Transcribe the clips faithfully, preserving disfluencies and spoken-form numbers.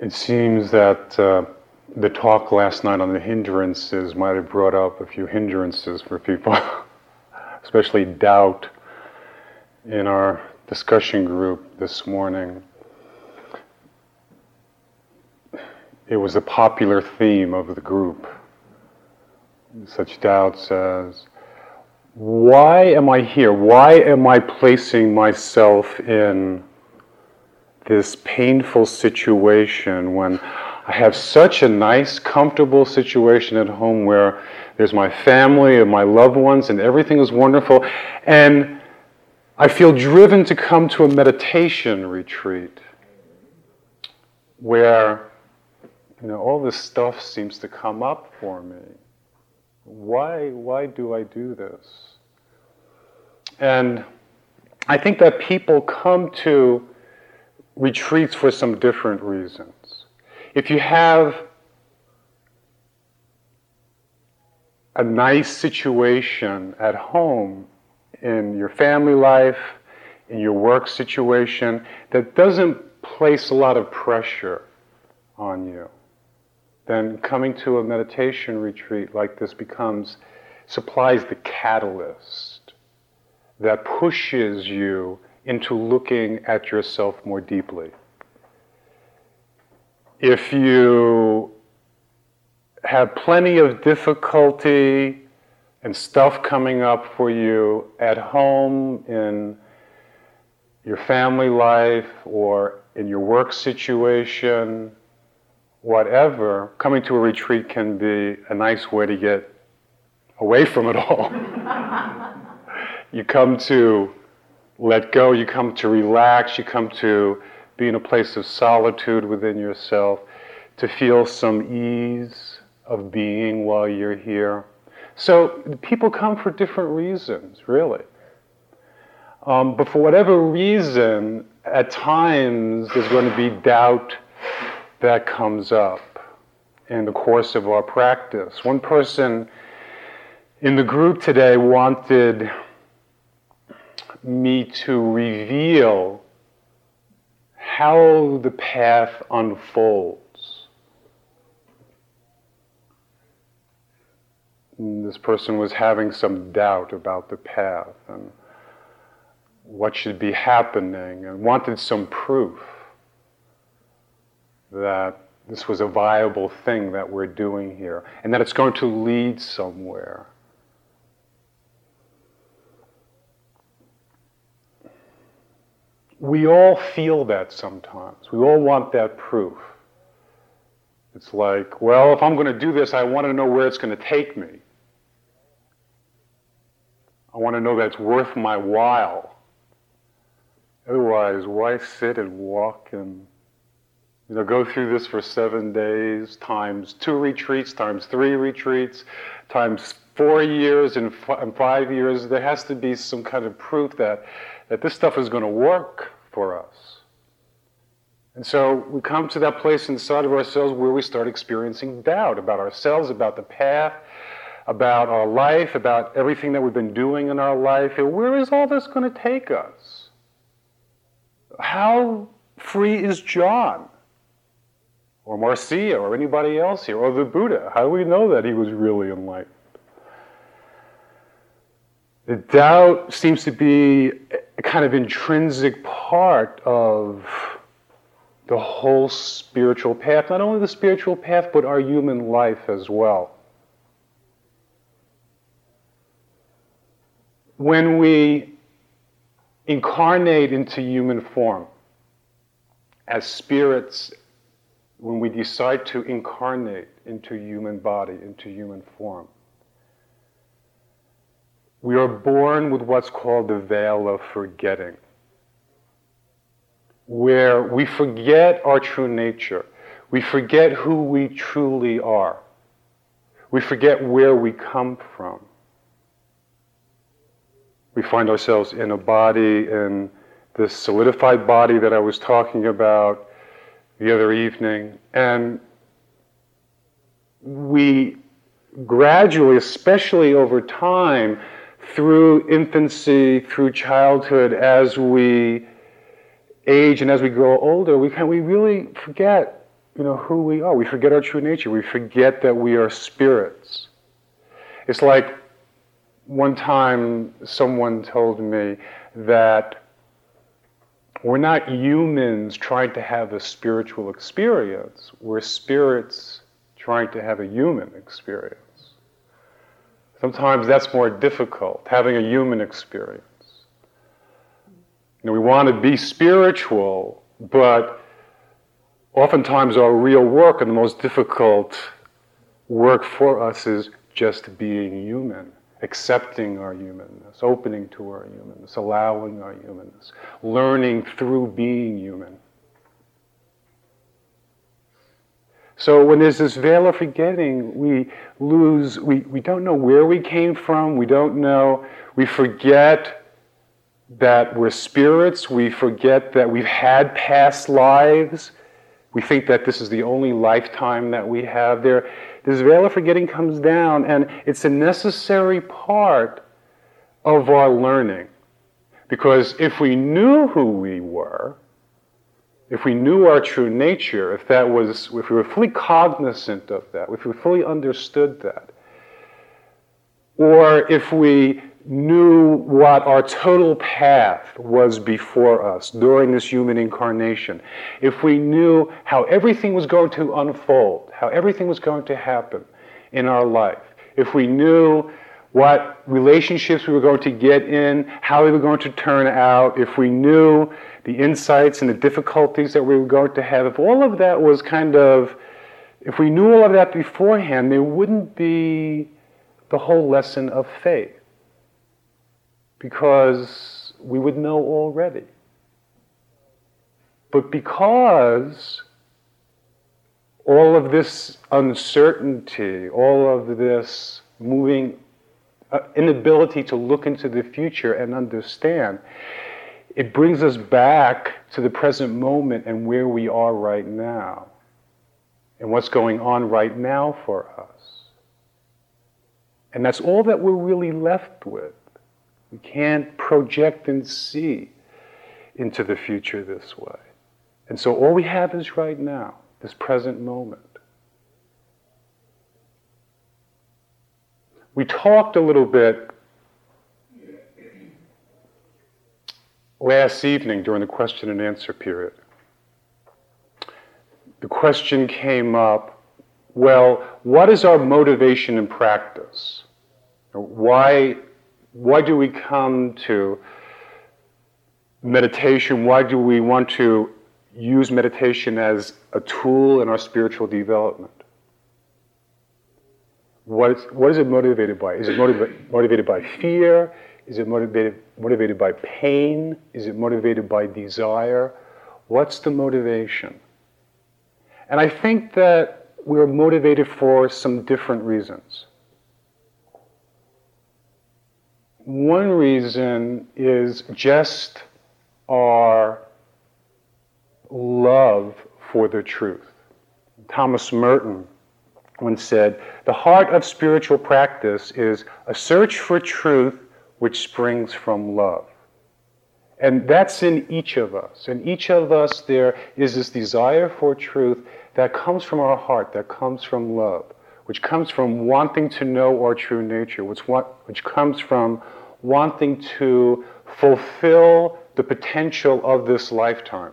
It seems that uh, the talk last night on the hindrances might have brought up a few hindrances for people, especially doubt in our discussion group this morning. It was a popular theme of the group. Such doubts as, why am I here? Why am I placing myself in this painful situation when I have such a nice, comfortable situation at home where there's my family and my loved ones and everything is wonderful, and I feel driven to come to a meditation retreat where, you know, all this stuff seems to come up for me. Why, why do I do this? And I think that people come to retreats for some different reasons. If you have a nice situation at home, in your family life, in your work situation, that doesn't place a lot of pressure on you, then coming to a meditation retreat like this becomes, supplies the catalyst that pushes you into looking at yourself more deeply. If you have plenty of difficulty and stuff coming up for you at home, in your family life, or in your work situation, whatever, coming to a retreat can be a nice way to get away from it all. You come to let go, you come to relax, you come to be in a place of solitude within yourself, to feel some ease of being while you're here. So people come for different reasons, really. Um, but for whatever reason, at times there's going to be doubt that comes up in the course of our practice. One person in the group today wanted me to reveal how the path unfolds. And this person was having some doubt about the path and what should be happening, and wanted some proof that this was a viable thing that we're doing here, and that it's going to lead somewhere. We all feel that sometimes. We all want that proof. It's like, well, if I'm going to do this, I want to know where it's going to take me. I want to know that it's worth my while. Otherwise, why sit and walk and, you know, go through this for seven days, times two retreats, times three retreats, times four years and, f- and five years. There has to be some kind of proof that, that this stuff is going to work for us. And so we come to that place inside of ourselves where we start experiencing doubt about ourselves, about the path, about our life, about everything that we've been doing in our life. Where is all this going to take us? How free is John? Or Marcia, or anybody else here, or the Buddha? How do we know that he was really enlightened? The doubt seems to be a kind of intrinsic part of the whole spiritual path, not only the spiritual path, but our human life as well. When we incarnate into human form as spirits, when we decide to incarnate into human body, into human form, we are born with what's called the veil of forgetting, where we forget our true nature. We forget who we truly are. We forget where we come from. We find ourselves in a body, in this solidified body that I was talking about the other evening, and we gradually, especially over time, through infancy, through childhood, as we age and as we grow older, we can, we really forget you know, who we are. We forget our true nature. We forget that we are spirits. It's like one time someone told me that we're not humans trying to have a spiritual experience. We're spirits trying to have a human experience. Sometimes that's more difficult, having a human experience. You know, we want to be spiritual, but oftentimes our real work and the most difficult work for us is just being human, accepting our humanness, opening to our humanness, allowing our humanness, learning through being human. So when there's this veil of forgetting, we lose, we, we don't know where we came from, we don't know, we forget that we're spirits, we forget that we've had past lives, we think that this is the only lifetime that we have there. This veil of forgetting comes down, and it's a necessary part of our learning. Because if we knew who we were, if we knew our true nature, if that was, if we were fully cognizant of that, if we fully understood that, or if we knew what our total path was before us during this human incarnation, if we knew how everything was going to unfold, how everything was going to happen in our life, if we knew what relationships we were going to get in, how they were going to turn out, if we knew the insights and the difficulties that we were going to have, if all of that was kind of, if we knew all of that beforehand, there wouldn't be the whole lesson of faith, because we would know already. But because all of this uncertainty, all of this moving Uh, inability to look into the future and understand, it brings us back to the present moment and where we are right now and what's going on right now for us. And that's all that we're really left with. We can't project and see into the future this way. And so all we have is right now, this present moment. We talked a little bit last evening during the question and answer period. The question came up, well, what is our motivation in practice? Why, why do we come to meditation? Why do we want to use meditation as a tool in our spiritual development? What is, what is it motivated by? Is it motiva- motivated by fear? Is it motivated motivated by pain? Is it motivated by desire? What's the motivation? And I think that we're motivated for some different reasons. One reason is just our love for the truth. Thomas Merton once said, the heart of spiritual practice is a search for truth which springs from love. And that's in each of us. In each of us there is this desire for truth that comes from our heart, that comes from love, which comes from wanting to know our true nature, which, what, which comes from wanting to fulfill the potential of this lifetime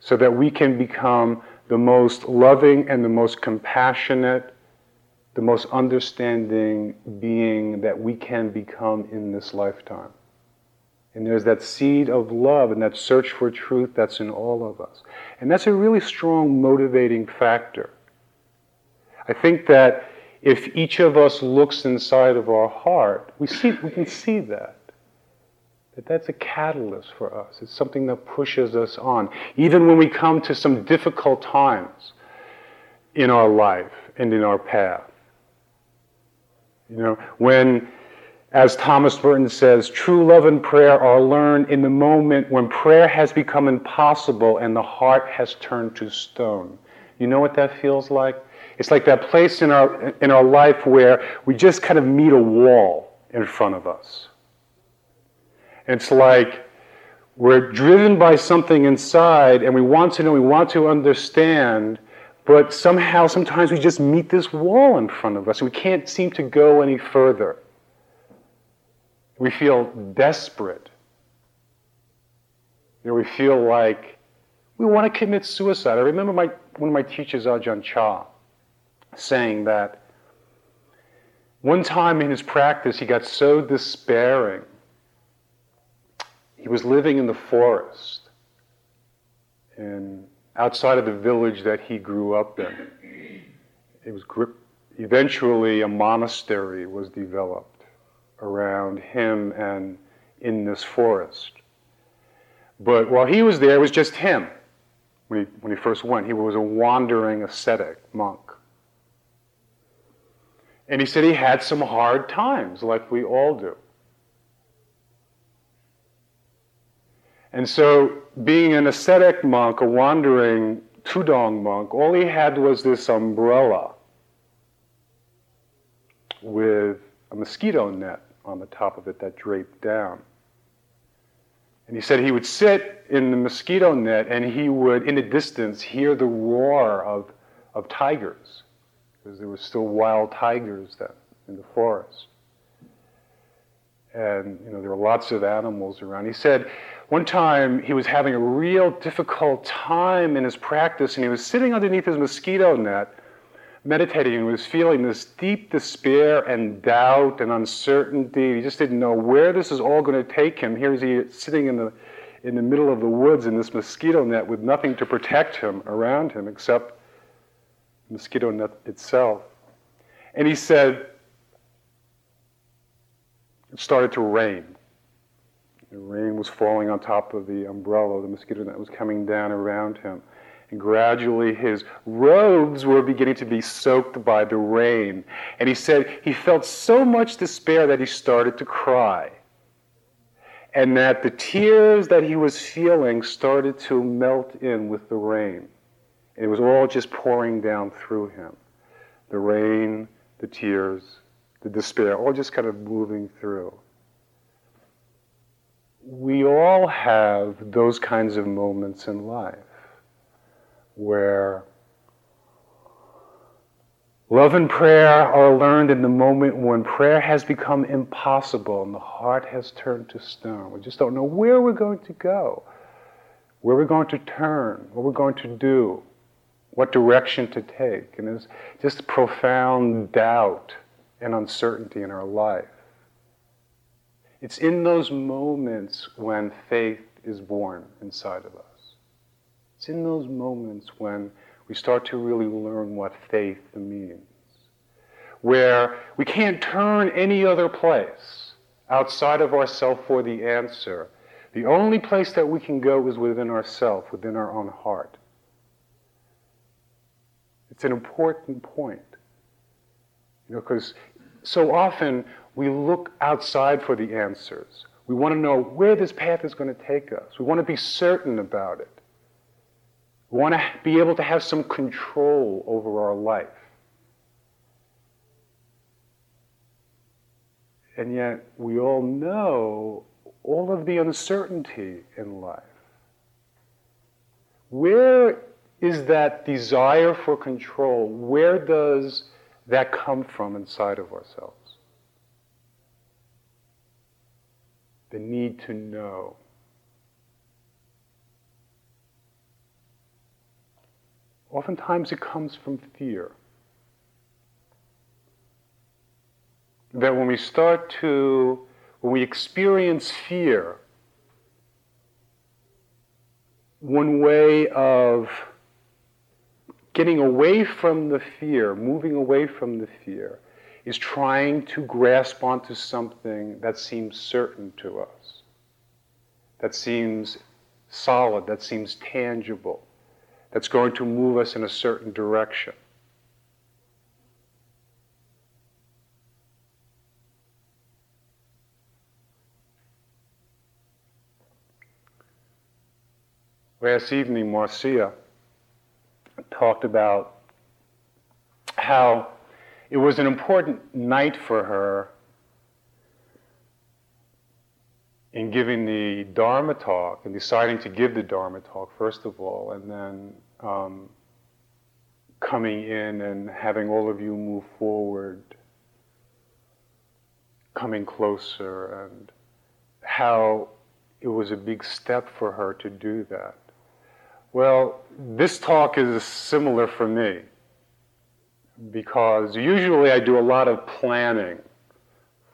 so that we can become the most loving and the most compassionate, the most understanding being that we can become in this lifetime. And there's that seed of love and that search for truth that's in all of us. And that's a really strong motivating factor. I think that if each of us looks inside of our heart, we see, we can see that. But that's a catalyst for us. It's something that pushes us on. Even when we come to some difficult times in our life and in our path. You know, when, as Thomas Merton says, true love and prayer are learned in the moment when prayer has become impossible and the heart has turned to stone. You know what that feels like? It's like that place in our in our life where we just kind of meet a wall in front of us. It's like We're driven by something inside, and we want to know, we want to understand, but somehow, sometimes we just meet this wall in front of us, and we can't seem to go any further. We feel desperate. You know, we feel like we want to commit suicide. I remember my one of my teachers, Ajahn Chah, saying that one time in his practice, he got so despairing. He was living in the forest, and outside of the village that he grew up in. It was eventually a monastery was developed around him and in this forest. But while he was there, it was just him. When he, when he first went, he was a wandering ascetic monk. And he said he had some hard times, like we all do. And so, being an ascetic monk, a wandering Tudong monk, all he had was this umbrella with a mosquito net on the top of it that draped down. And he said he would sit in the mosquito net and he would, in the distance, hear the roar of, of tigers, because there were still wild tigers then in the forest. And, you know, there were lots of animals around. He said one time he was having a real difficult time in his practice, and he was sitting underneath his mosquito net, meditating, and he was feeling this deep despair and doubt and uncertainty. He just didn't know where this is all going to take him. Here is he sitting in the in the middle of the woods in this mosquito net with nothing to protect him around him except the mosquito net itself. And he said, it started to rain. The rain was falling on top of the umbrella, the mosquito net was coming down around him. And gradually his robes were beginning to be soaked by the rain. And he said he felt so much despair that he started to cry. And that the tears that he was feeling started to melt in with the rain. And it was all just pouring down through him. The rain, the tears, the despair, all just kind of moving through. We all have those kinds of moments in life where love and prayer are learned in the moment when prayer has become impossible and the heart has turned to stone. We just don't know where we're going to go, where we're going to turn, what we're going to do, what direction to take. And there's just profound doubt and uncertainty in our life. It's in those moments when faith is born inside of us. It's in those moments when we start to really learn what faith means, where we can't turn any other place outside of ourselves for the answer. The only place that we can go is within ourselves, within our own heart. It's an important point. You know, because so often we look outside for the answers. We want to know where this path is going to take us. We want to be certain about it. We want to be able to have some control over our life. And yet we all know all of the uncertainty in life. Where is that desire for control? Where does that come from inside of ourselves? The need to know. Oftentimes it comes from fear. That when we start to, when we experience fear, one way of getting away from the fear, moving away from the fear, is trying to grasp onto something that seems certain to us, that seems solid, that seems tangible, that's going to move us in a certain direction. Last evening, Marcia talked about how it was an important night for her in giving the Dharma talk and deciding to give the Dharma talk, first of all, and then um, coming in and having all of you move forward, coming closer, and how it was a big step for her to do that. Well, this talk is similar for me, because usually I do a lot of planning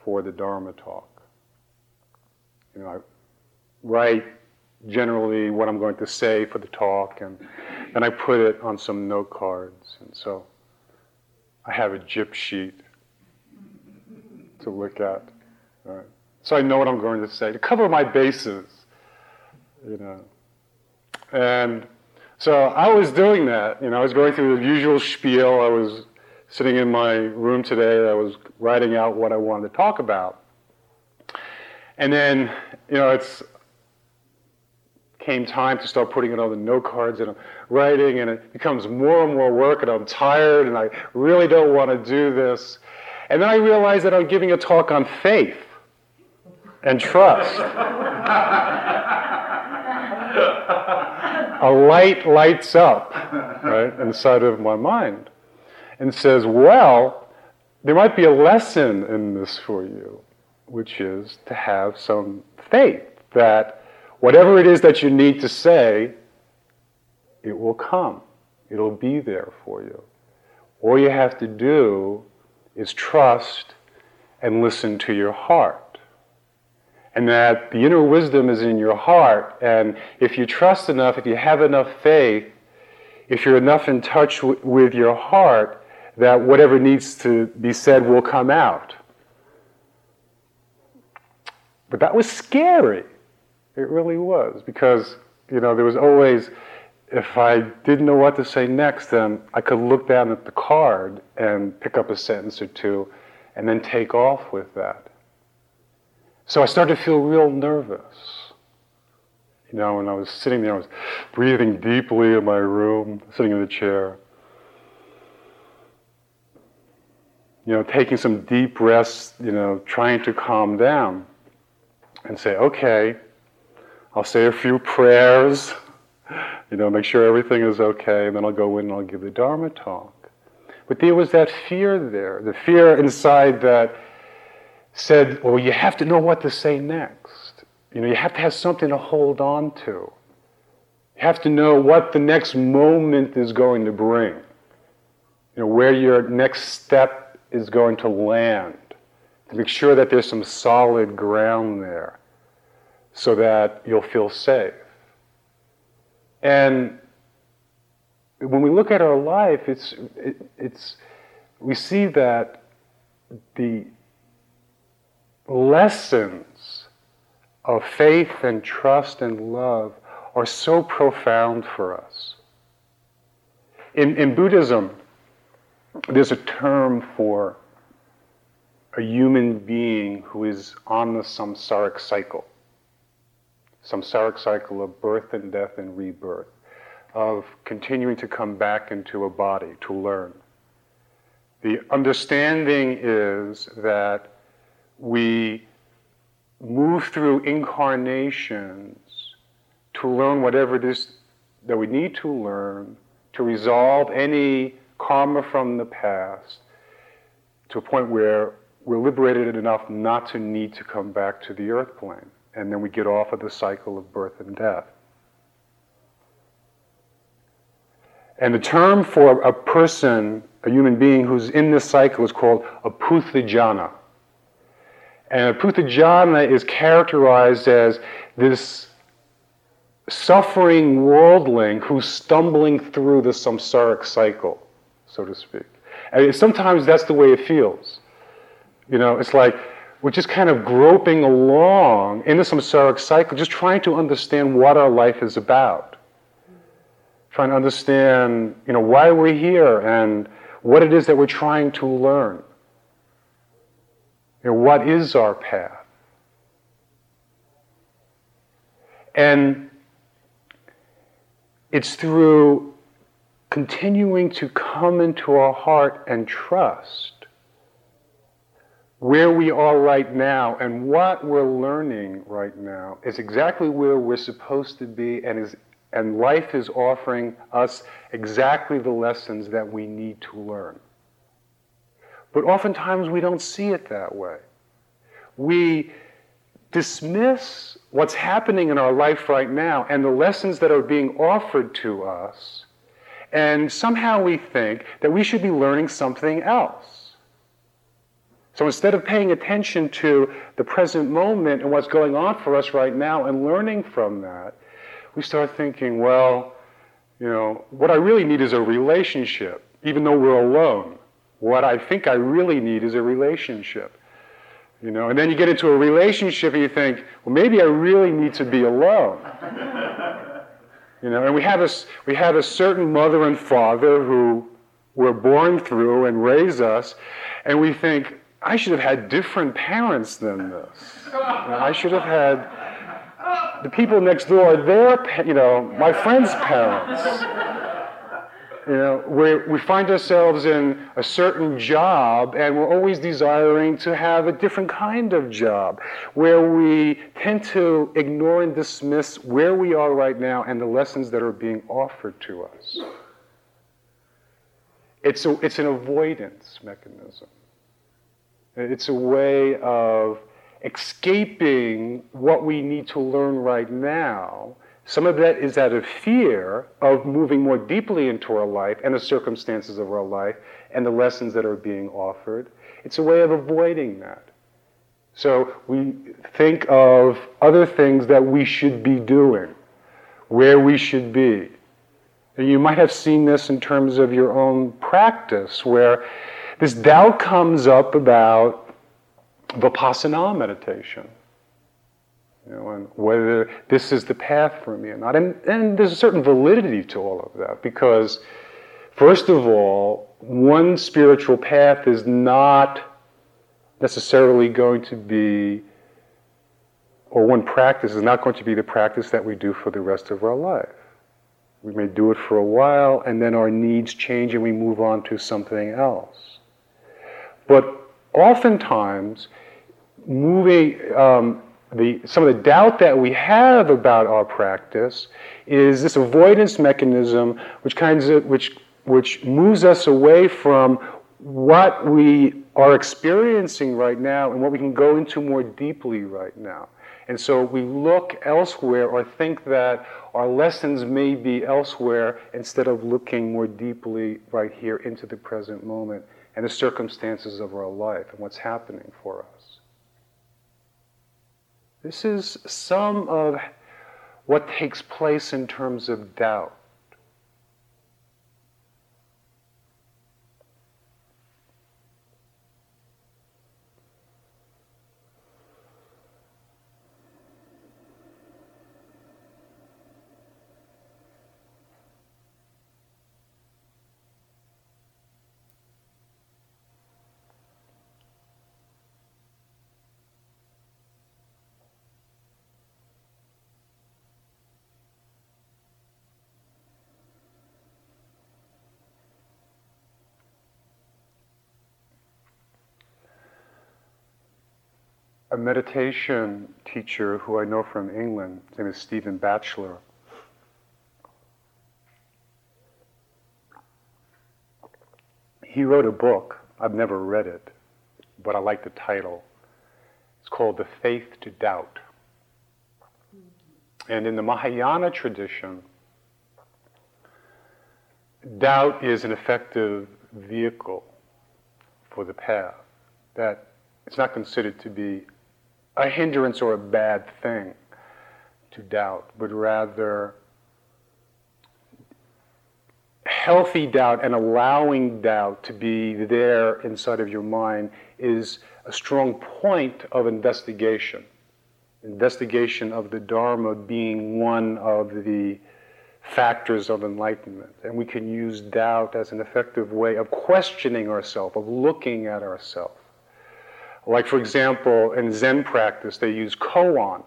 for the Dharma talk. You know, I write generally what I'm going to say for the talk, and then I put it on some note cards. And so I have a gyp sheet to look at. All right. So I know what I'm going to say, to cover my bases, you know. And so I was doing that, you know, I was going through the usual spiel. I was sitting in my room today, I was writing out what I wanted to talk about. And then, you know, it's came time to start putting it on the note cards, and I'm writing, and it becomes more and more work, and I'm tired, and I really don't want to do this. And then I realized that I'm giving a talk on faith and trust. A light lights up, right, inside of my mind and says, well, there might be a lesson in this for you, which is to have some faith that whatever it is that you need to say, it will come. It'll be there for you. All you have to do is trust and listen to your heart. And that the inner wisdom is in your heart. And if you trust enough, if you have enough faith, if you're enough in touch w- with your heart, that whatever needs to be said will come out. But that was scary. It really was, because, you know, there was always, if I didn't know what to say next, then I could look down at the card and pick up a sentence or two and then take off with that. So I started to feel real nervous. You know, when I was sitting there, I was breathing deeply in my room, sitting in the chair. You know, taking some deep breaths, you know, trying to calm down. And say, okay, I'll say a few prayers, you know, make sure everything is okay, and then I'll go in and I'll give the Dharma talk. But there was that fear there, the fear inside that said, well, you have to know what to say next. You know, you have to have something to hold on to. You have to know what the next moment is going to bring, you know, where your next step is going to land. To make sure that there's some solid ground there so that you'll feel safe. And when we look at our life, it's it, it's we see that the lessons of faith and trust and love are so profound for us. In, in Buddhism, there's a term for a human being who is on the samsaric cycle. Samsaric cycle of birth and death and rebirth, of continuing to come back into a body to learn. The understanding is that we move through incarnations to learn whatever it is that we need to learn, to resolve any karma from the past, to a point where we're liberated enough not to need to come back to the earth plane. And then we get off of the cycle of birth and death. And the term for a person, a human being who's in this cycle, is called a puthijana. And a puthijana is characterized as this suffering worldling who's stumbling through the samsaric cycle, so to speak. And sometimes that's the way it feels. You know, it's like we're just kind of groping along in the samsaric cycle, just trying to understand what our life is about. Trying to understand, you know, why we're here and what it is that we're trying to learn. You know, what is our path? And it's through continuing to come into our heart and trust where we are right now and what we're learning right now is exactly where we're supposed to be, and is and life is offering us exactly the lessons that we need to learn. But oftentimes we don't see it that way. We dismiss what's happening in our life right now and the lessons that are being offered to us, and somehow we think that we should be learning something else. So instead of paying attention to the present moment and what's going on for us right now and learning from that, we start thinking, well, you know, what I really need is a relationship, even though we're alone. What I think I really need is a relationship. You know, and then you get into a relationship and you think, well, maybe I really need to be alone. You know, and we have a, we have a certain mother and father who were born through and raised us, and we think, I should have had different parents than this. You know, I should have had the people next door, their, you know, my friend's parents. You know, we we find ourselves in a certain job, and we're always desiring to have a different kind of job, where we tend to ignore and dismiss where we are right now and the lessons that are being offered to us. It's a, it's an avoidance mechanism. It's a way of escaping what we need to learn right now. Some of that is out of fear of moving more deeply into our life and the circumstances of our life and the lessons that are being offered. It's a way of avoiding that. So we think of other things that we should be doing, where we should be. And you might have seen this in terms of your own practice, where this doubt comes up about Vipassana meditation. You know, and whether this is the path for me or not. And, and there's a certain validity to all of that, because first of all, one spiritual path is not necessarily going to be, or one practice is not going to be the practice that we do for the rest of our life. We may do it for a while, and then our needs change and we move on to something else. But oftentimes, moving... Um, The, some of the doubt that we have about our practice is this avoidance mechanism, which kinds of which which moves us away from what we are experiencing right now and what we can go into more deeply right now. And so we look elsewhere or think that our lessons may be elsewhere instead of looking more deeply right here into the present moment and the circumstances of our life and what's happening for us. This is some of what takes place in terms of doubt. A meditation teacher who I know from England, his name is Stephen Batchelor. He wrote a book. I've never read it, but I like the title. It's called The Faith to Doubt. And in the Mahayana tradition, doubt is an effective vehicle for the path. That it's not considered to be a hindrance or a bad thing to doubt, but rather healthy doubt and allowing doubt to be there inside of your mind is a strong point of investigation. Investigation of the Dharma being one of the factors of enlightenment. And we can use doubt as an effective way of questioning ourselves, of looking at ourselves. Like, for example, in Zen practice, they use koan.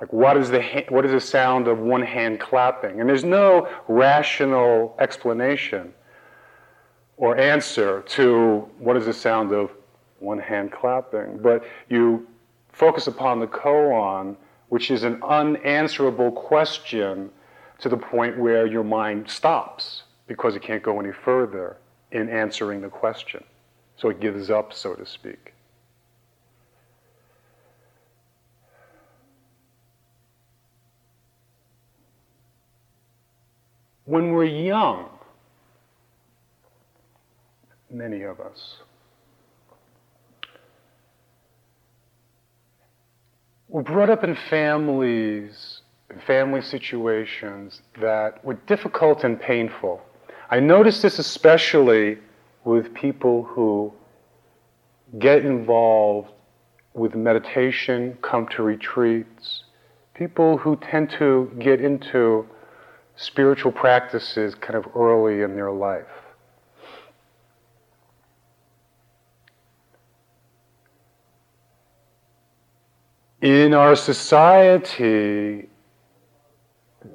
Like, what is the ha- what is the sound of one hand clapping? And there's no rational explanation or answer to what is the sound of one hand clapping, but you focus upon the koan, which is an unanswerable question to the point where your mind stops because it can't go any further in answering the question. So it gives up, so to speak. When we're young, many of us, we're brought up in families, in family situations that were difficult and painful. I noticed this especially with people who get involved with meditation, come to retreats, people who tend to get into spiritual practices kind of early in their life. In our society,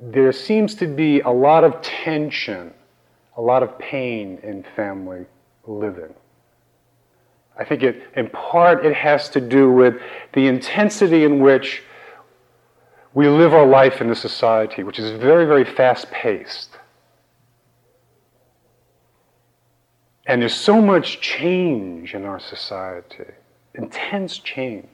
there seems to be a lot of tension, a lot of pain in family living. I think it, in part, it has to do with the intensity in which we live our life in the society, which is very, very fast-paced. And there's so much change in our society, intense change.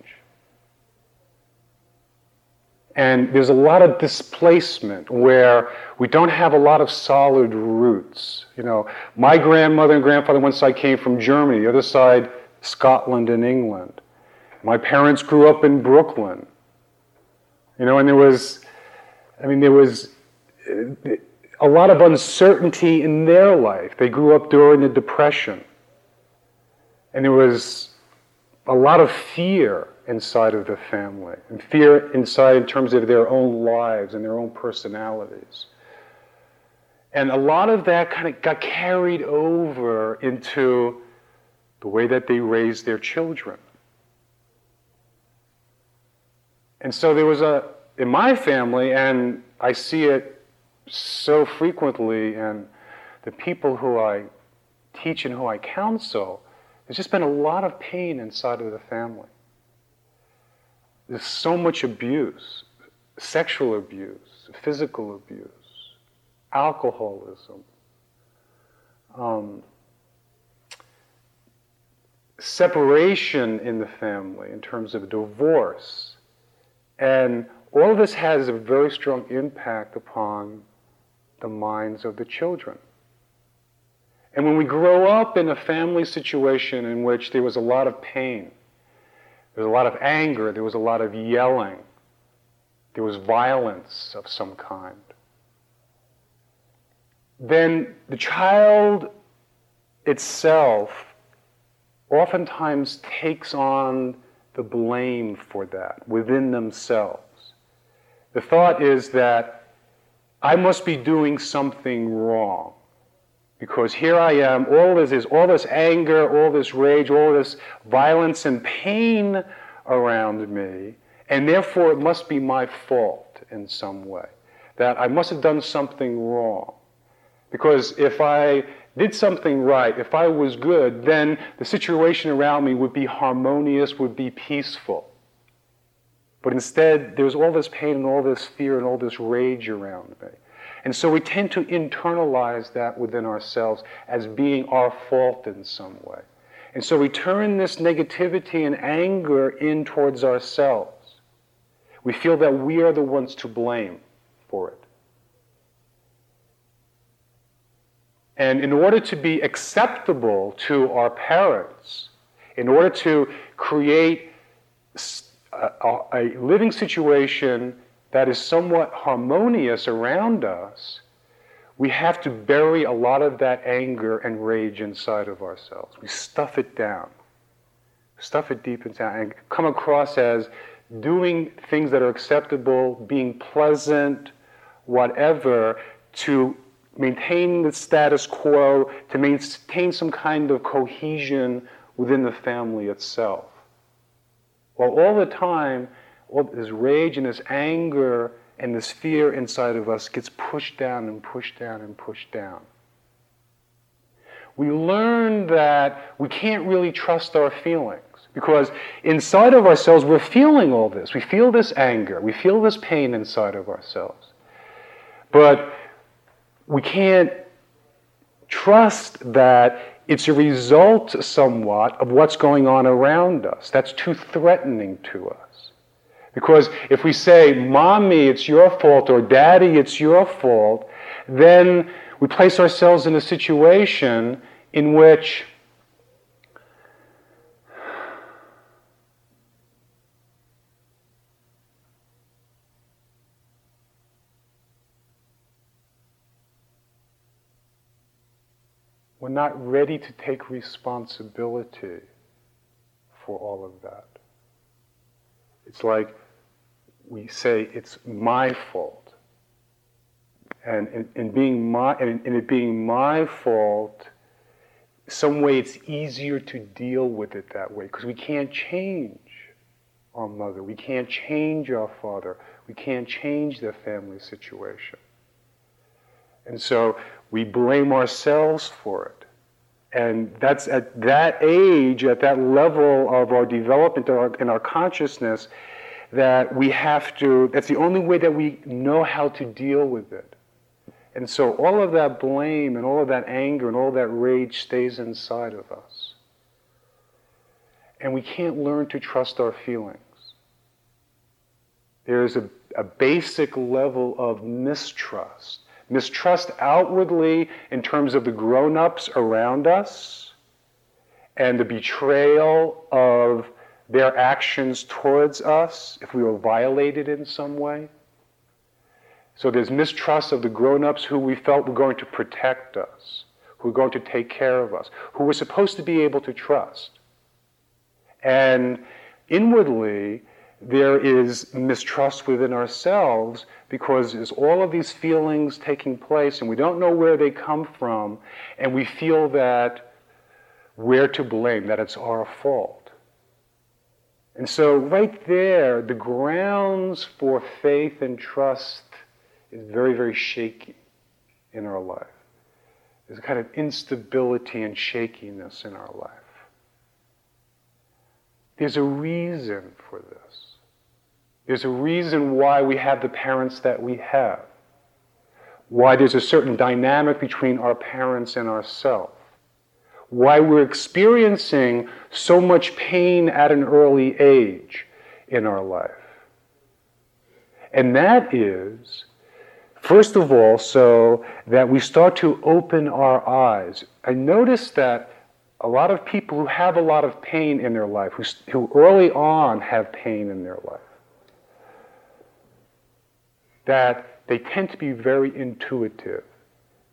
And there's a lot of displacement where we don't have a lot of solid roots. You know, my grandmother and grandfather, one side came from Germany, the other side, Scotland and England. My parents grew up in Brooklyn. You know, and there was, I mean, there was a lot of uncertainty in their life. They grew up during the Depression. And there was a lot of fear inside of the family, and fear inside in terms of their own lives and their own personalities. And a lot of that kind of got carried over into the way that they raised their children. And so there was a, in my family, and I see it so frequently, and the people who I teach and who I counsel, there's just been a lot of pain inside of the family. There's so much abuse, sexual abuse, physical abuse, alcoholism, um, separation in the family in terms of divorce. And all of this has a very strong impact upon the minds of the children. And when we grow up in a family situation in which there was a lot of pain, there was a lot of anger, there was a lot of yelling, there was violence of some kind, then the child itself oftentimes takes on the blame for that within themselves. The thought is that I must be doing something wrong because here I am, all this is, all this anger, all this rage, all this violence and pain around me, and therefore it must be my fault in some way, that I must have done something wrong. Because if I did something right, if I was good, then the situation around me would be harmonious, would be peaceful. But instead, there's all this pain and all this fear and all this rage around me. And so we tend to internalize that within ourselves as being our fault in some way. And so we turn this negativity and anger in towards ourselves. We feel that we are the ones to blame for it. And in order to be acceptable to our parents, in order to create a, a living situation that is somewhat harmonious around us, we have to bury a lot of that anger and rage inside of ourselves. We stuff it down, stuff it deep inside, and come across as doing things that are acceptable, being pleasant, whatever, to maintain the status quo, to maintain some kind of cohesion within the family itself. While all the time, all this rage and this anger and this fear inside of us gets pushed down and pushed down and pushed down. we learn that we can't really trust our feelings, because inside of ourselves we're feeling all this. We feel this anger, we feel this pain inside of ourselves. But we can't trust that it's a result somewhat of what's going on around us. That's too threatening to us. Because if we say, Mommy, it's your fault, or Daddy, it's your fault, then we place ourselves in a situation in which we're not ready to take responsibility for all of that. It's like we say, it's my fault. And in, in being my, and in it being my fault, some way it's easier to deal with it that way, because we can't change our mother, we can't change our father, we can't change their family situation. And so we blame ourselves for it. And that's at that age, at that level of our development in our consciousness, that we have to, that's the only way that we know how to deal with it. And so all of that blame and all of that anger and all that rage stays inside of us. And we can't learn to trust our feelings. There's a, a basic level of mistrust. Mistrust outwardly in terms of the grown-ups around us and the betrayal of their actions towards us if we were violated in some way. So there's mistrust of the grown-ups who we felt were going to protect us, who were going to take care of us, who we're supposed to be able to trust. And inwardly, there is mistrust within ourselves, because there's all of these feelings taking place and we don't know where they come from, and we feel that we're to blame, that it's our fault. And so right there, the grounds for faith and trust is very, very shaky in our life. There's a kind of instability and shakiness in our life. There's a reason for this. There's a reason why we have the parents that we have, why there's a certain dynamic between our parents and ourselves, why we're experiencing so much pain at an early age in our life. And that is, first of all, so that we start to open our eyes. I noticed that a lot of people who have a lot of pain in their life, who, who early on have pain in their life, that they tend to be very intuitive.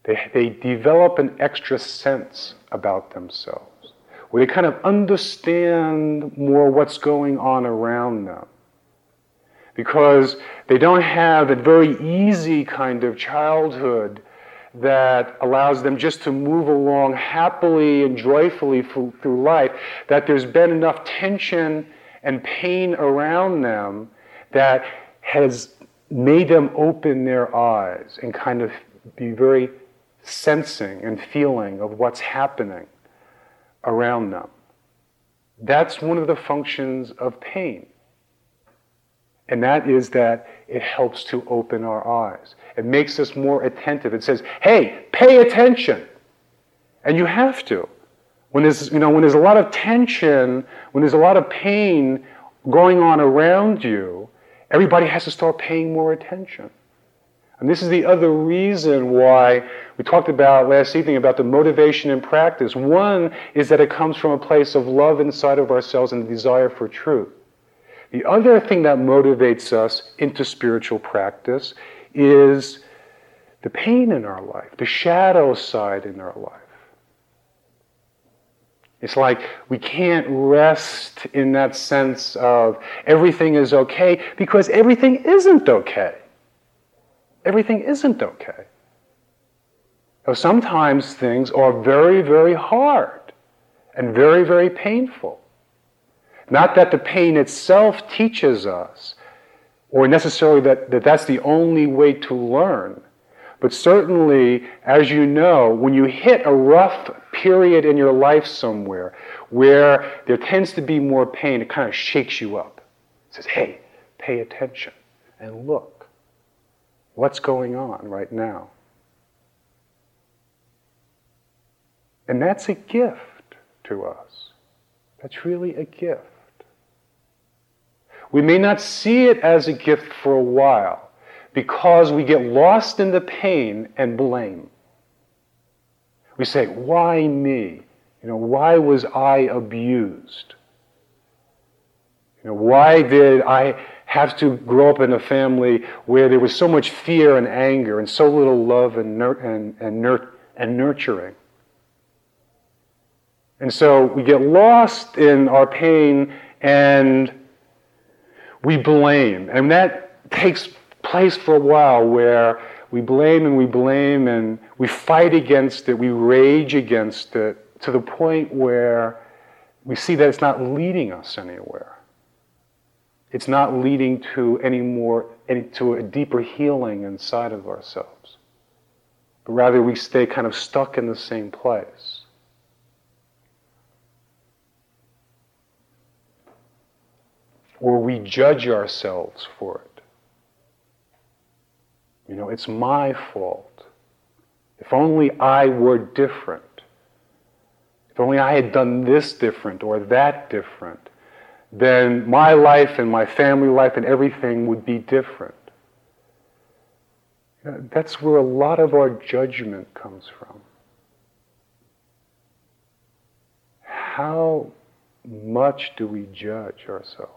They, they develop an extra sense about themselves, where they kind of understand more what's going on around them, because they don't have a very easy kind of childhood that allows them just to move along happily and joyfully through, through life, that there's been enough tension and pain around them that has made them open their eyes and kind of be very sensing and feeling of what's happening around them. That's one of the functions of pain. And that is that it helps to open our eyes. It makes us more attentive. It says, hey, pay attention. And you have to. When there's, you know, when there's a lot of tension, when there's a lot of pain going on around you, everybody has to start paying more attention. And this is the other reason why we talked about last evening about the motivation in practice. One is that it comes from a place of love inside of ourselves and the desire for truth. The other thing that motivates us into spiritual practice is the pain in our life, the shadow side in our life. It's like we can't rest in that sense of everything is okay, because everything isn't okay. Everything isn't okay. Now, sometimes things are very, very hard and very, very painful. Not that the pain itself teaches us, or necessarily that, that that's the only way to learn, But certainly, as you know, when you hit a rough period in your life somewhere where there tends to be more pain, it kind of shakes you up. It says, hey, pay attention and look. What's going on right now? And that's a gift to us. That's really a gift. We may not see it as a gift for a while because we get lost in the pain and blame. We say, why me? You know, why was I abused? You know, why did I have to grow up in a family where there was so much fear and anger and so little love and nur- and, and, nur- and nurturing? And so we get lost in our pain and we blame. And that takes place for a while where we blame and we blame and we fight against it, we rage against it, to the point where we see that it's not leading us anywhere. It's not leading to any more, any, to a deeper healing inside of ourselves. But rather we stay kind of stuck in the same place. Or we judge ourselves for it. You know, it's my fault. If only I were different. If only I had done this different or that different, then my life and my family life and everything would be different. You know, that's where a lot of our judgment comes from. How much do we judge ourselves?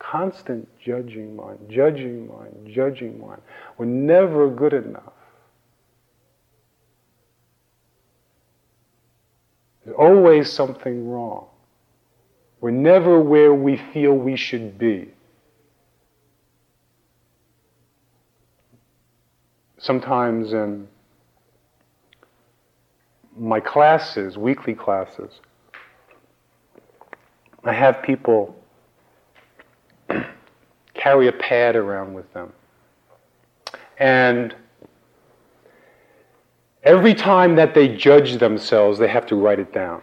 Constant judging mind, judging mind, judging mind. We're never good enough. There's always something wrong. We're never where we feel we should be. Sometimes in my classes, weekly classes, I have people carry a pad around with them. And every time that they judge themselves, they have to write it down.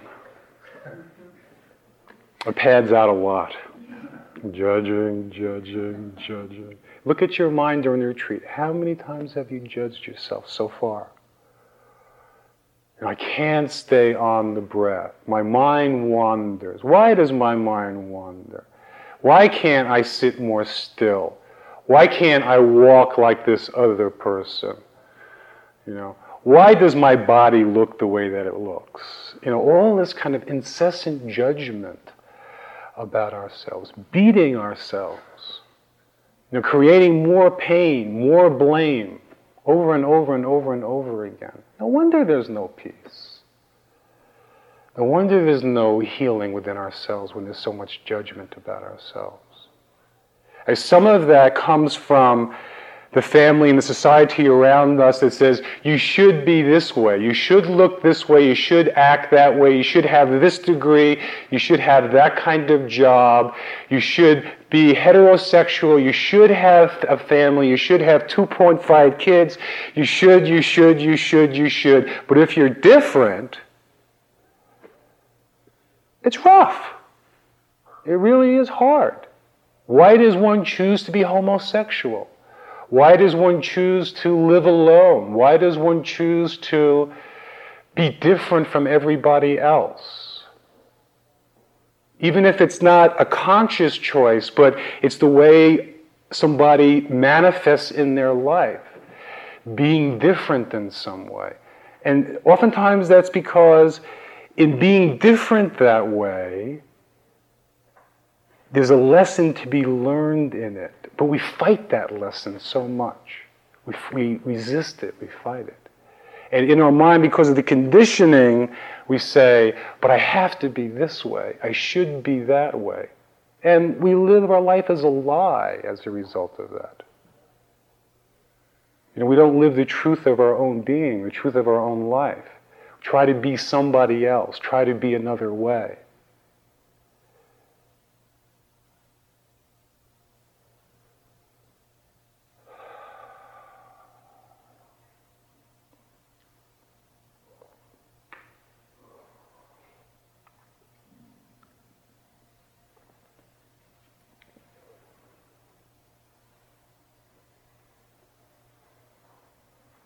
A pad's out a lot. Judging, judging, judging. Look at your mind during the retreat. How many times have you judged yourself so far? And I can't stay on the breath. My mind wanders. Why does my mind wander? Why can't I sit more still? Why can't I walk like this other person? You know, why does my body look the way that it looks? You know, all this kind of incessant judgment about ourselves, beating ourselves, you know, creating more pain, more blame, over and over and over and over again. No wonder there's no peace. No wonder there's no healing within ourselves when there's so much judgment about ourselves. And some of that comes from the family and the society around us that says, you should be this way, you should look this way, you should act that way, you should have this degree, you should have that kind of job, you should be heterosexual, you should have a family, you should have two point five kids, you should, you should, you should, you should. But if you're different, it's rough. It really is hard. Why does one choose to be homosexual? Why does one choose to live alone? Why does one choose to be different from everybody else? Even if it's not a conscious choice, but it's the way somebody manifests in their life, being different in some way. And oftentimes that's because in being different that way, there's a lesson to be learned in it. But we fight that lesson so much. We, we resist it, we fight it. And in our mind, because of the conditioning, we say, but I have to be this way, I should be that way. And we live our life as a lie as a result of that. You know, we don't live the truth of our own being, the truth of our own life. Try to be somebody else. Try to be another way.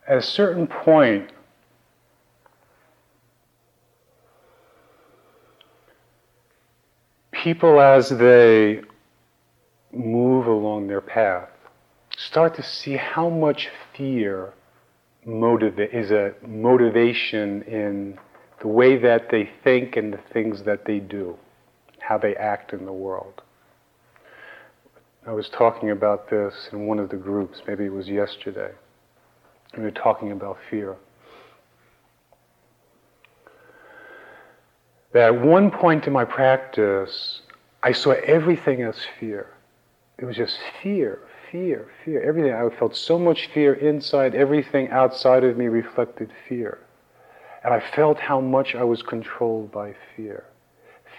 at a certain point, people as they move along their path start to see how much fear motiva- is a motivation in the way that they think and the things that they do, how they act in the world. I was talking about this in one of the groups, maybe it was yesterday. We were talking about fear. That at one point in my practice, I saw everything as fear. It was just fear, fear, fear, everything. I felt so much fear inside, everything outside of me reflected fear. And I felt how much I was controlled by fear.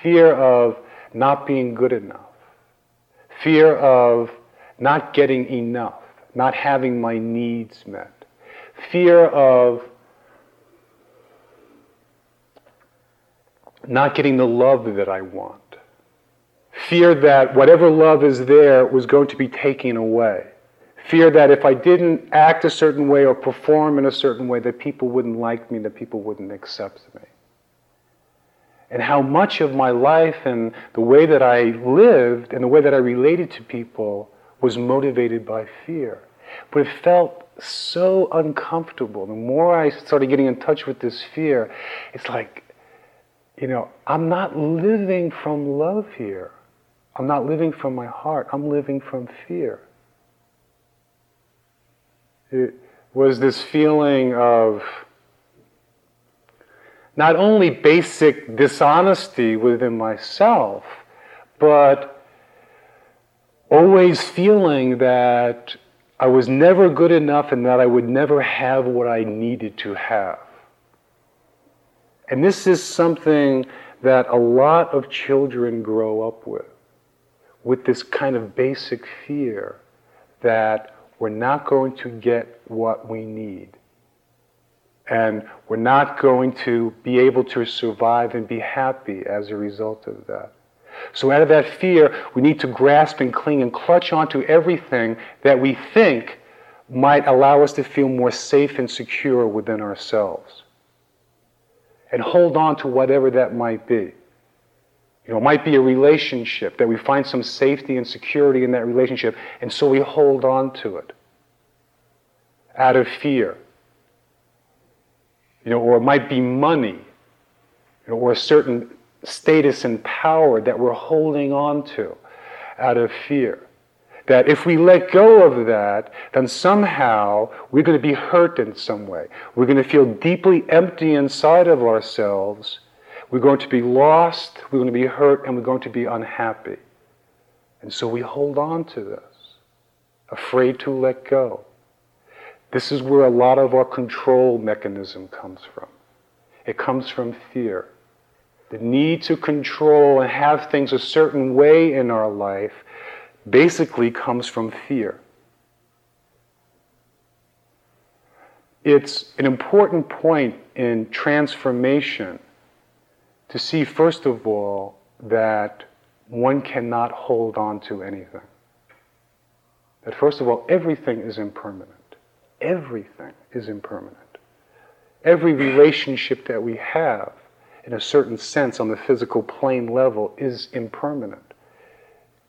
Fear of not being good enough. Fear of not getting enough, not having my needs met. Fear of not getting the love that I want. Fear that whatever love is there was going to be taken away. Fear that if I didn't act a certain way or perform in a certain way, that people wouldn't like me, that people wouldn't accept me. And how much of my life and the way that I lived and the way that I related to people was motivated by fear. But it felt so uncomfortable. The more I started getting in touch with this fear, it's like, you know, I'm not living from love here. I'm not living from my heart. I'm living from fear. It was this feeling of not only basic dishonesty within myself, but always feeling that I was never good enough and that I would never have what I needed to have. And this is something that a lot of children grow up with, with this kind of basic fear that we're not going to get what we need. And we're not going to be able to survive and be happy as a result of that. So out of that fear, we need to grasp and cling and clutch onto everything that we think might allow us to feel more safe and secure within ourselves. And hold on to whatever that might be. You know, it might be a relationship that we find some safety and security in that relationship, and so we hold on to it out of fear. You know, or it might be money, you know, or a certain status and power that we're holding on to out of fear. That if we let go of that, then somehow we're going to be hurt in some way. We're going to feel deeply empty inside of ourselves. We're going to be lost, we're going to be hurt, and we're going to be unhappy. And so we hold on to this, afraid to let go. This is where a lot of our control mechanism comes from. It comes from fear. The need to control and have things a certain way in our life basically comes from fear. It's an important point in transformation to see, first of all, that one cannot hold on to anything. That first of all, everything is impermanent. Everything is impermanent. Every relationship that we have, in a certain sense, on the physical plane level, is impermanent.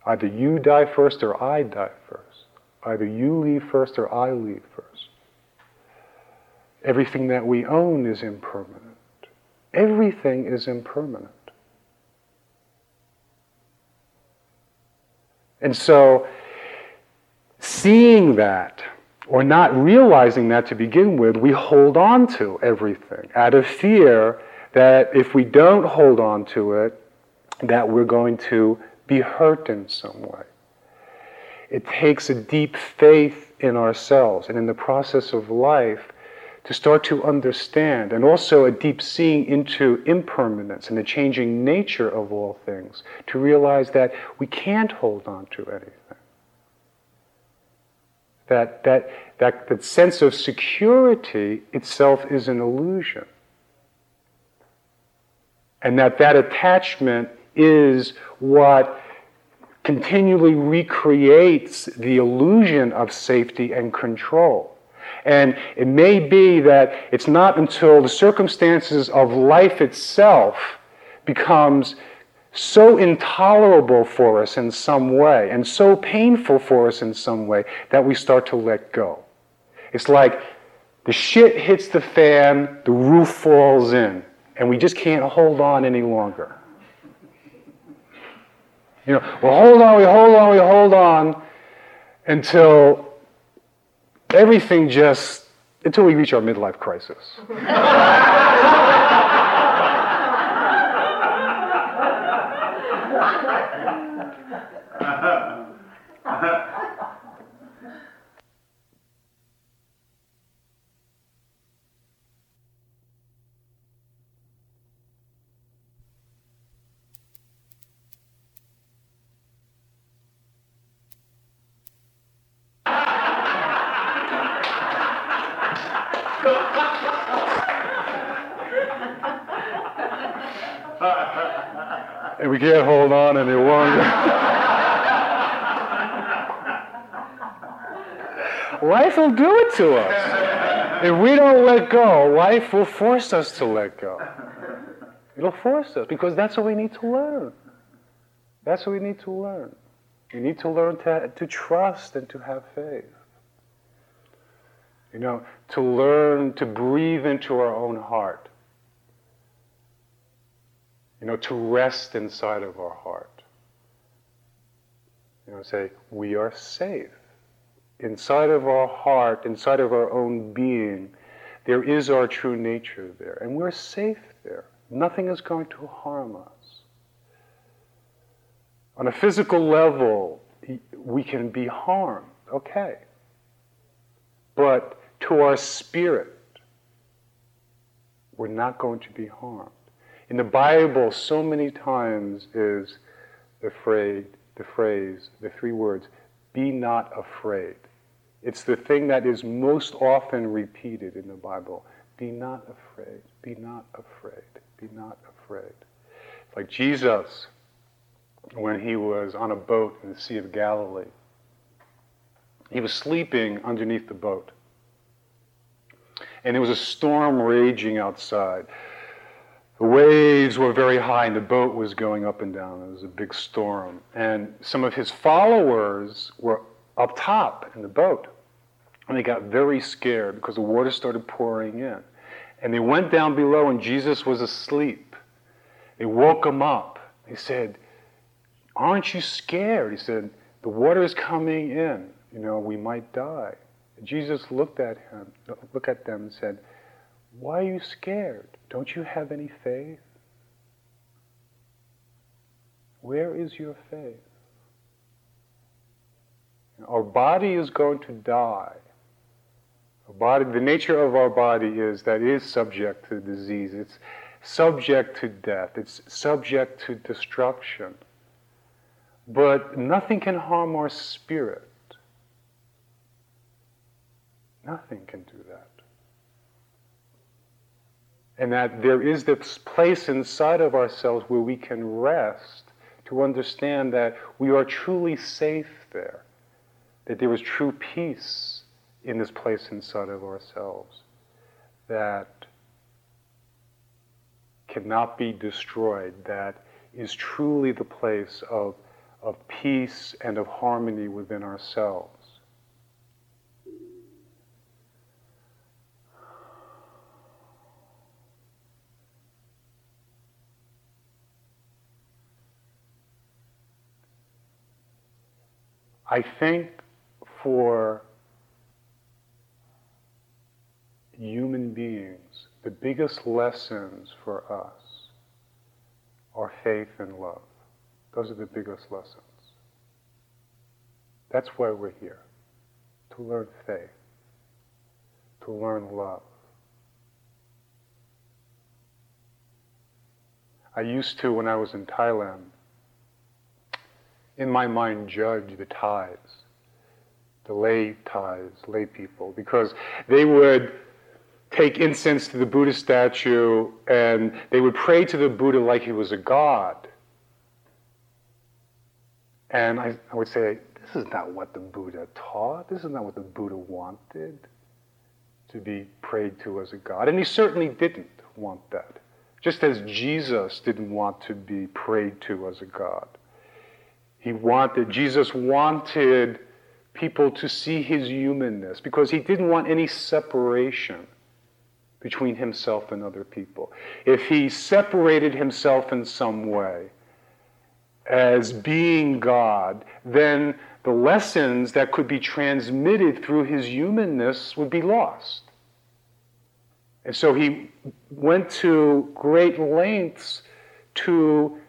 Either you die first or I die first. Either you leave first or I leave first. Everything that we own is impermanent. Everything is impermanent. And so, seeing that, or not realizing that to begin with, we hold on to everything out of fear that if we don't hold on to it, that we're going to be hurt in some way. It takes a deep faith in ourselves and in the process of life to start to understand, and also a deep seeing into impermanence and the changing nature of all things, to realize that we can't hold on to anything. That, that that that sense of security itself is an illusion. And that that attachment is what continually recreates the illusion of safety and control. And it may be that it's not until the circumstances of life itself becomes so intolerable for us in some way and so painful for us in some way that we start to let go. It's like the shit hits the fan, the roof falls in, and we just can't hold on any longer. You know, well, hold on, we hold on, we hold on until everything just, until we reach our midlife crisis. And we can't hold on any longer. Life will do it to us. If we don't let go, life will force us to let go. It'll force us, because that's what we need to learn. That's what we need to learn. We need to learn to, to trust and to have faith. You know, to learn to breathe into our own heart. You know, to rest inside of our heart. You know, say, we are safe. Inside of our heart, inside of our own being, there is our true nature there. And we're safe there. Nothing is going to harm us. On a physical level, we can be harmed, okay. But to our spirit, we're not going to be harmed. In the Bible, so many times is the phrase, the phrase, the three words, be not afraid. It's the thing that is most often repeated in the Bible. Be not afraid, be not afraid, be not afraid. It's like Jesus, when he was on a boat in the Sea of Galilee, he was sleeping underneath the boat. And there was a storm raging outside. The waves were very high and the boat was going up and down. It was a big storm. And some of his followers were up top in the boat. And they got very scared because the water started pouring in. And they went down below and Jesus was asleep. They woke him up. They said, aren't you scared? He said, the water is coming in. You know, we might die. And Jesus looked at him, looked at them and said, why are you scared? Don't you have any faith? Where is your faith? Our body is going to die. Our body, the nature of our body is that it is subject to disease. It's subject to death. It's subject to destruction. But nothing can harm our spirit. Nothing can do that. And that there is this place inside of ourselves where we can rest to understand that we are truly safe there, that there is true peace in this place inside of ourselves that cannot be destroyed, that is truly the place of, of peace and of harmony within ourselves. I think for human beings, the biggest lessons for us are faith and love. Those are the biggest lessons. That's why we're here, to learn faith, to learn love. I used to, when I was in Thailand, in my mind, judge the Thais, the lay Thais, lay people, because they would take incense to the Buddha statue and they would pray to the Buddha like he was a god. And I, I would say, this is not what the Buddha taught. This is not what the Buddha wanted. to be prayed to as a god. And he certainly didn't want that, just as Jesus didn't want to be prayed to as a god. He wanted, Jesus wanted people to see his humanness, because he didn't want any separation between himself and other people. If he separated himself in some way as being God, then the lessons that could be transmitted through his humanness would be lost. And so he went to great lengths to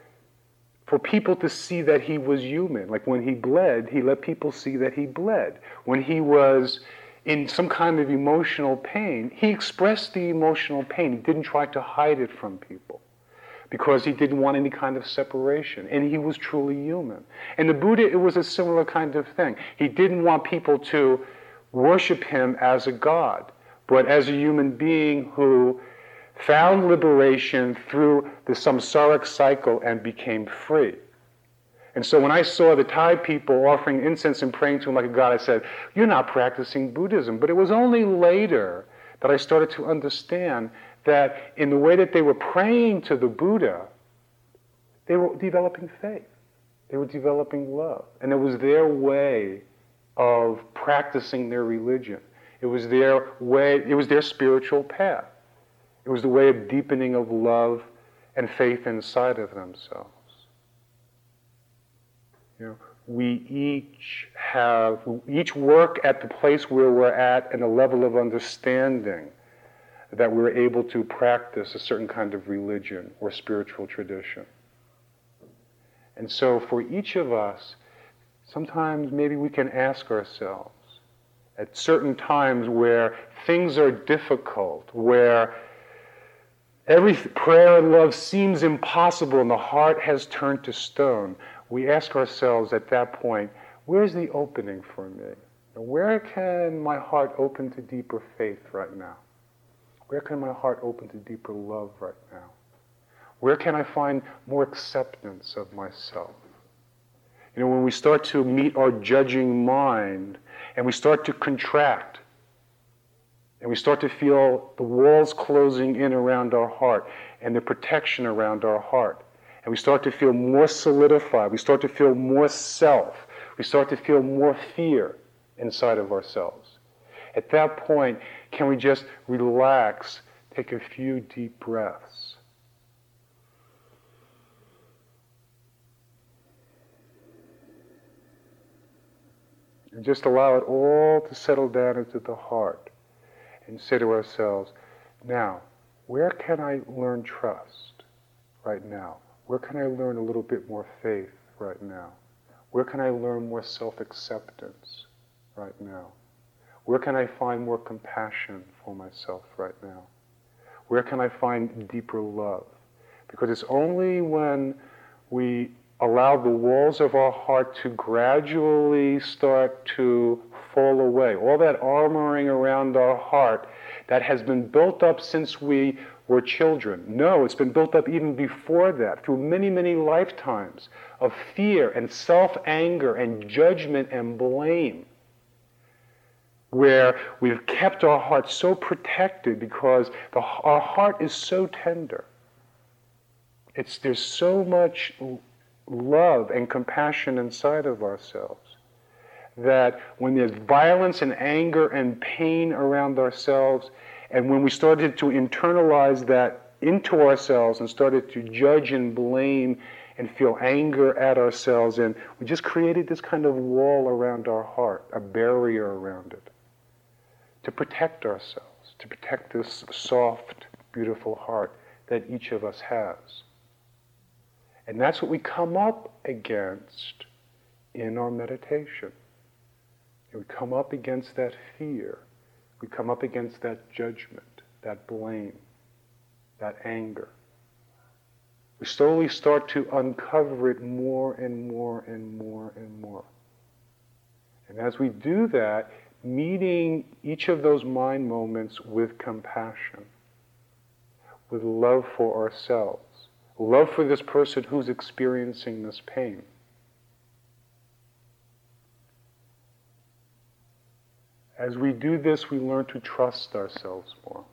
for people to see that he was human. Like when he bled, he let people see that he bled. When he was in some kind of emotional pain, he expressed the emotional pain. He didn't try to hide it from people, because he didn't want any kind of separation, and he was truly human. And the Buddha, it was a similar kind of thing. He didn't want people to worship him as a god, but as a human being who found liberation through the samsaric cycle and became free. And so when I saw the Thai people offering incense and praying to him like a god, I said, "You're not practicing Buddhism." But it was only later that I started to understand that in the way that they were praying to the Buddha, they were developing faith. They were developing love. And it was their way of practicing their religion. It was their way, it was their spiritual path. It was the way of deepening of love and faith inside of themselves. You know, we each have, we each work at the place where we're at and a level of understanding that we're able to practice a certain kind of religion or spiritual tradition. And so for each of us, sometimes maybe we can ask ourselves, at certain times where things are difficult, where every prayer and love seems impossible and the heart has turned to stone, we ask ourselves at that point, where's the opening for me? Where can my heart open to deeper faith right now? Where can my heart open to deeper love right now? Where can I find more acceptance of myself? You know, when we start to meet our judging mind and we start to contract and we start to feel the walls closing in around our heart and the protection around our heart, and we start to feel more solidified, we start to feel more self, we start to feel more fear inside of ourselves. At that point, can we just relax, take a few deep breaths? And just allow it all to settle down into the heart and say to ourselves, now, where can I learn trust right now? Where can I learn a little bit more faith right now? Where can I learn more self-acceptance right now? Where can I find more compassion for myself right now? Where can I find deeper love? Because it's only when we allow the walls of our heart to gradually start to fall away, all that armoring around our heart that has been built up since we were children. No, it's been built up even before that, through many, many lifetimes of fear and self-anger and judgment and blame, where we've kept our heart so protected because the, our heart is so tender. It's, there's so much love and compassion inside of ourselves that when there's violence and anger and pain around ourselves, and when we started to internalize that into ourselves and started to judge and blame and feel anger at ourselves, and we just created this kind of wall around our heart, a barrier around it, to protect ourselves, to protect this soft, beautiful heart that each of us has. And that's what we come up against in our meditation. And we come up against that fear. We come up against that judgment, that blame, that anger. We slowly start to uncover it more and more and more and more. And as we do that, meeting each of those mind moments with compassion, with love for ourselves, love for this person who's experiencing this pain. As we do this, we learn to trust ourselves more,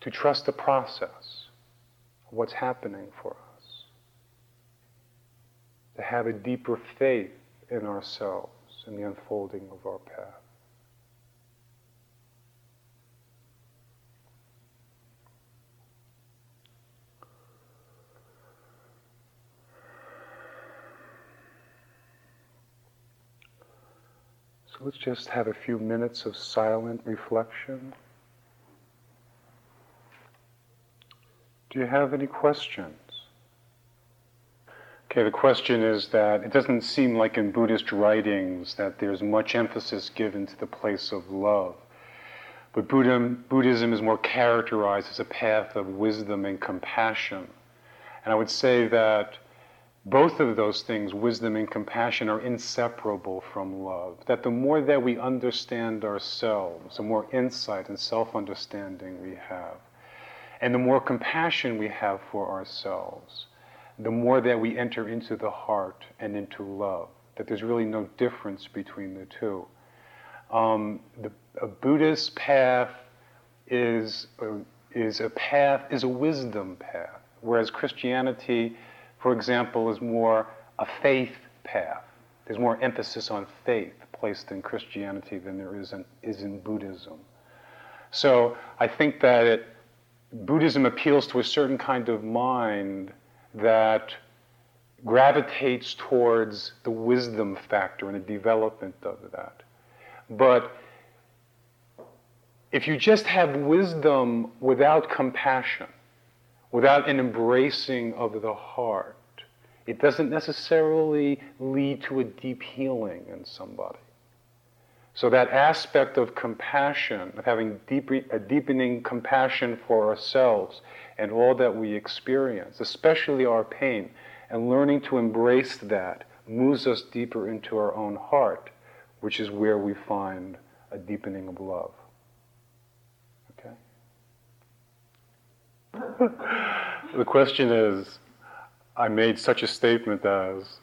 to trust the process of what's happening for us, to have a deeper faith in ourselves and the unfolding of our path. So let's just have a few minutes of silent reflection. Do you have any questions? Okay, the question is that it doesn't seem like in Buddhist writings that there's much emphasis given to the place of love. But Buddhism, Buddhism is more characterized as a path of wisdom and compassion. And I would say that both of those things, wisdom and compassion, are inseparable from love. That the more that we understand ourselves, the more insight and self-understanding we have, and the more compassion we have for ourselves, the more that we enter into the heart and into love, that there's really no difference between the two. Um, the, a Buddhist path is a, is a path, is a wisdom path, whereas Christianity, for example, is more a faith path. There's more emphasis on faith placed in Christianity than there is in, is in Buddhism. So I think that it Buddhism appeals to a certain kind of mind that gravitates towards the wisdom factor and the development of that. But if you just have wisdom without compassion, without an embracing of the heart, it doesn't necessarily lead to a deep healing in somebody. So that aspect of compassion, of having deep, a deepening compassion for ourselves and all that we experience, especially our pain, and learning to embrace that moves us deeper into our own heart, which is where we find a deepening of love. Okay? The question is, I made such a statement as...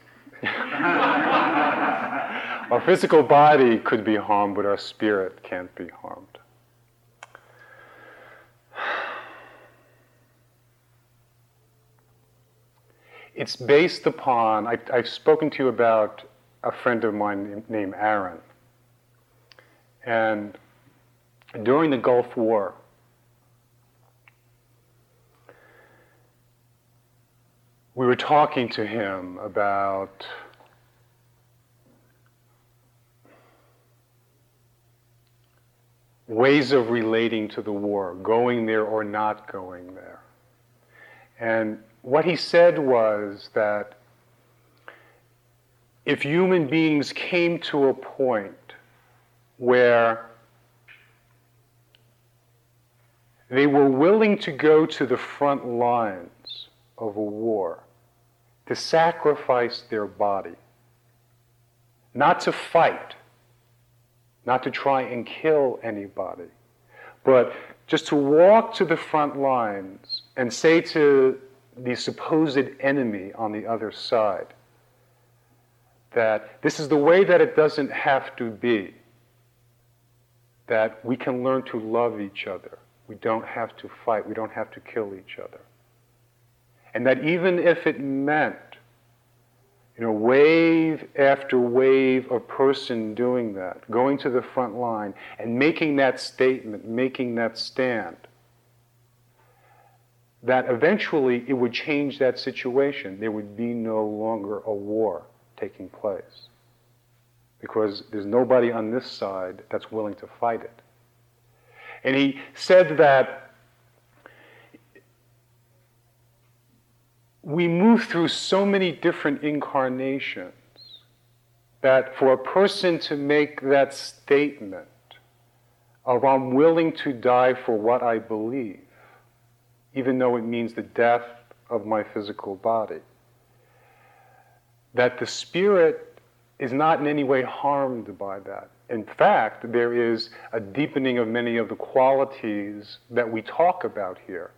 Our physical body could be harmed, but our spirit can't be harmed. It's based upon, I, I've spoken to you about a friend of mine named Aaron. And during the Gulf War, we were talking to him about ways of relating to the war, going there or not going there. And what he said was that if human beings came to a point where they were willing to go to the front lines of a war, to sacrifice their body, not to fight, not to try and kill anybody, but just to walk to the front lines and say to the supposed enemy on the other side that this is the way that it doesn't have to be, that we can learn to love each other. We don't have to fight. We don't have to kill each other. And that even if it meant, you know, wave after wave of person doing that, going to the front line and making that statement, making that stand, that eventually it would change that situation. There would be no longer a war taking place because there's nobody on this side that's willing to fight it. And he said that we move through so many different incarnations that for a person to make that statement of I'm willing to die for what I believe, even though it means the death of my physical body, that the spirit is not in any way harmed by that. In fact, there is a deepening of many of the qualities that we talk about here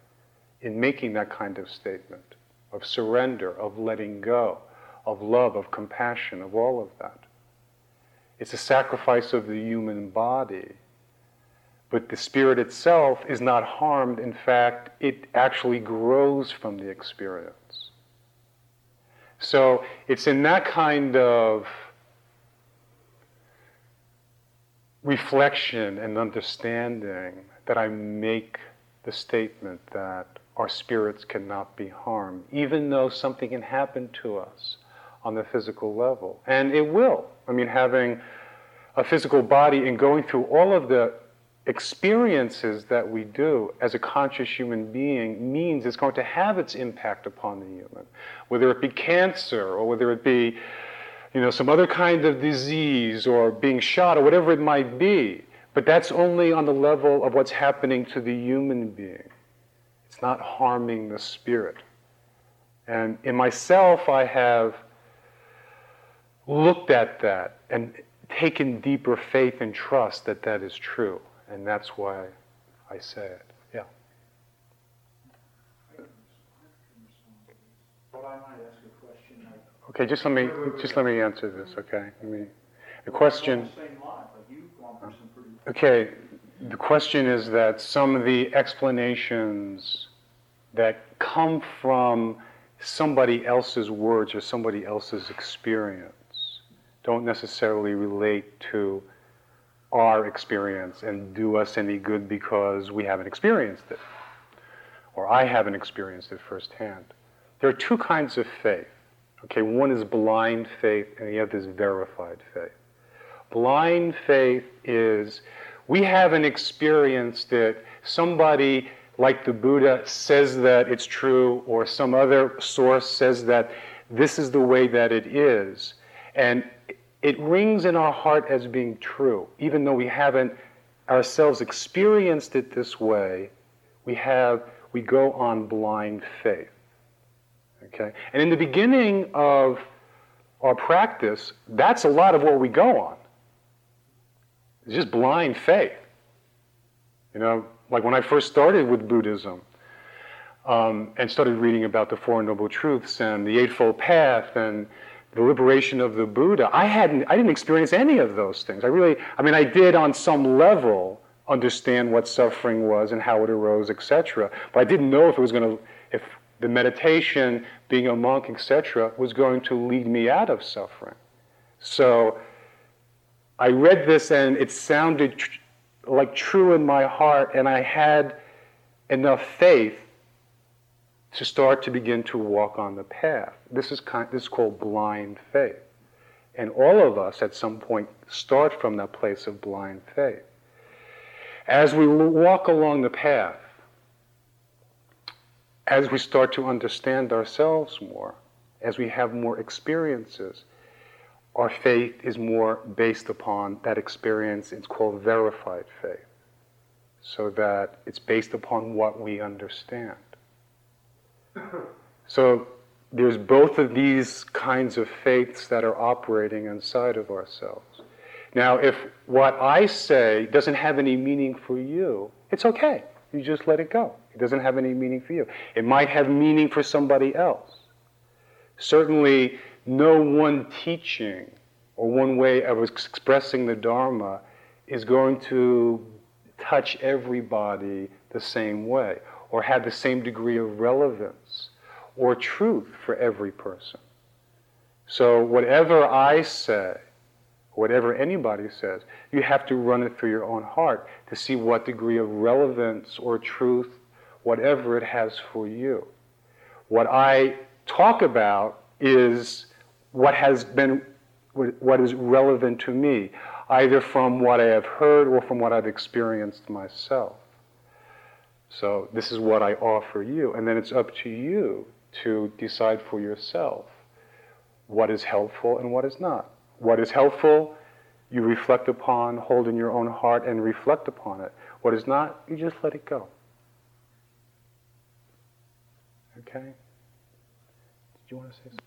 in making that kind of statement, of surrender, of letting go, of love, of compassion, of all of that. It's a sacrifice of the human body. But the spirit itself is not harmed. In fact, it actually grows from the experience. So it's in that kind of reflection and understanding that I make the statement that our spirits cannot be harmed, even though something can happen to us on the physical level. And it will. I mean, having a physical body and going through all of the experiences that we do as a conscious human being means it's going to have its impact upon the human, whether it be cancer or whether it be, you know, some other kind of disease or being shot or whatever it might be. But that's only on the level of what's happening to the human being. It's not harming the spirit. And in myself, I have looked at that and taken deeper faith and trust that that is true. And that's why I say it. Yeah. Well, I might ask a question. Okay, just let me wait, wait, wait, just wait. let me answer this. Okay, let me. The question. Okay, the question is that some of the explanations that come from somebody else's words or somebody else's experience don't necessarily relate to our experience and do us any good because we haven't experienced it, or I haven't experienced it firsthand. There are two kinds of faith. Okay, one is blind faith and the other is verified faith. Blind faith is we haven't experienced it. Somebody like the Buddha says that it's true, or some other source says that this is the way that it is. And it rings in our heart as being true. Even though we haven't ourselves experienced it this way, we have, we go on blind faith. Okay? And in the beginning of our practice, that's a lot of what we go on. It's just blind faith. You know, like when I first started with Buddhism, um, and started reading about the Four Noble Truths and the Eightfold Path and the liberation of the Buddha, I hadn't, I didn't experience any of those things. I really, I mean, I did on some level understand what suffering was and how it arose, et cetera. But I didn't know if it was going to, if the meditation, being a monk, et cetera, was going to lead me out of suffering. So I read this and it sounded tr- like true in my heart, and I had enough faith to start to begin to walk on the path. This is kind, this is called blind faith. And all of us at some point start from that place of blind faith. As we walk along the path, as we start to understand ourselves more, as we have more experiences, our faith is more based upon that experience. It's called verified faith. So that it's based upon what we understand. So there's both of these kinds of faiths that are operating inside of ourselves. Now, if what I say doesn't have any meaning for you, it's okay. You just let it go. It doesn't have any meaning for you. It might have meaning for somebody else. Certainly, no one teaching or one way of expressing the Dharma is going to touch everybody the same way, or have the same degree of relevance or truth for every person. So whatever I say, whatever anybody says, you have to run it through your own heart to see what degree of relevance or truth, whatever it has for you. What I talk about is what has been, what is relevant to me, either from what I have heard or from what I've experienced myself. So this is what I offer you. And then it's up to you to decide for yourself what is helpful and what is not. What is helpful, you reflect upon, hold in your own heart and reflect upon it. What is not, you just let it go. Okay? Did you want to say something?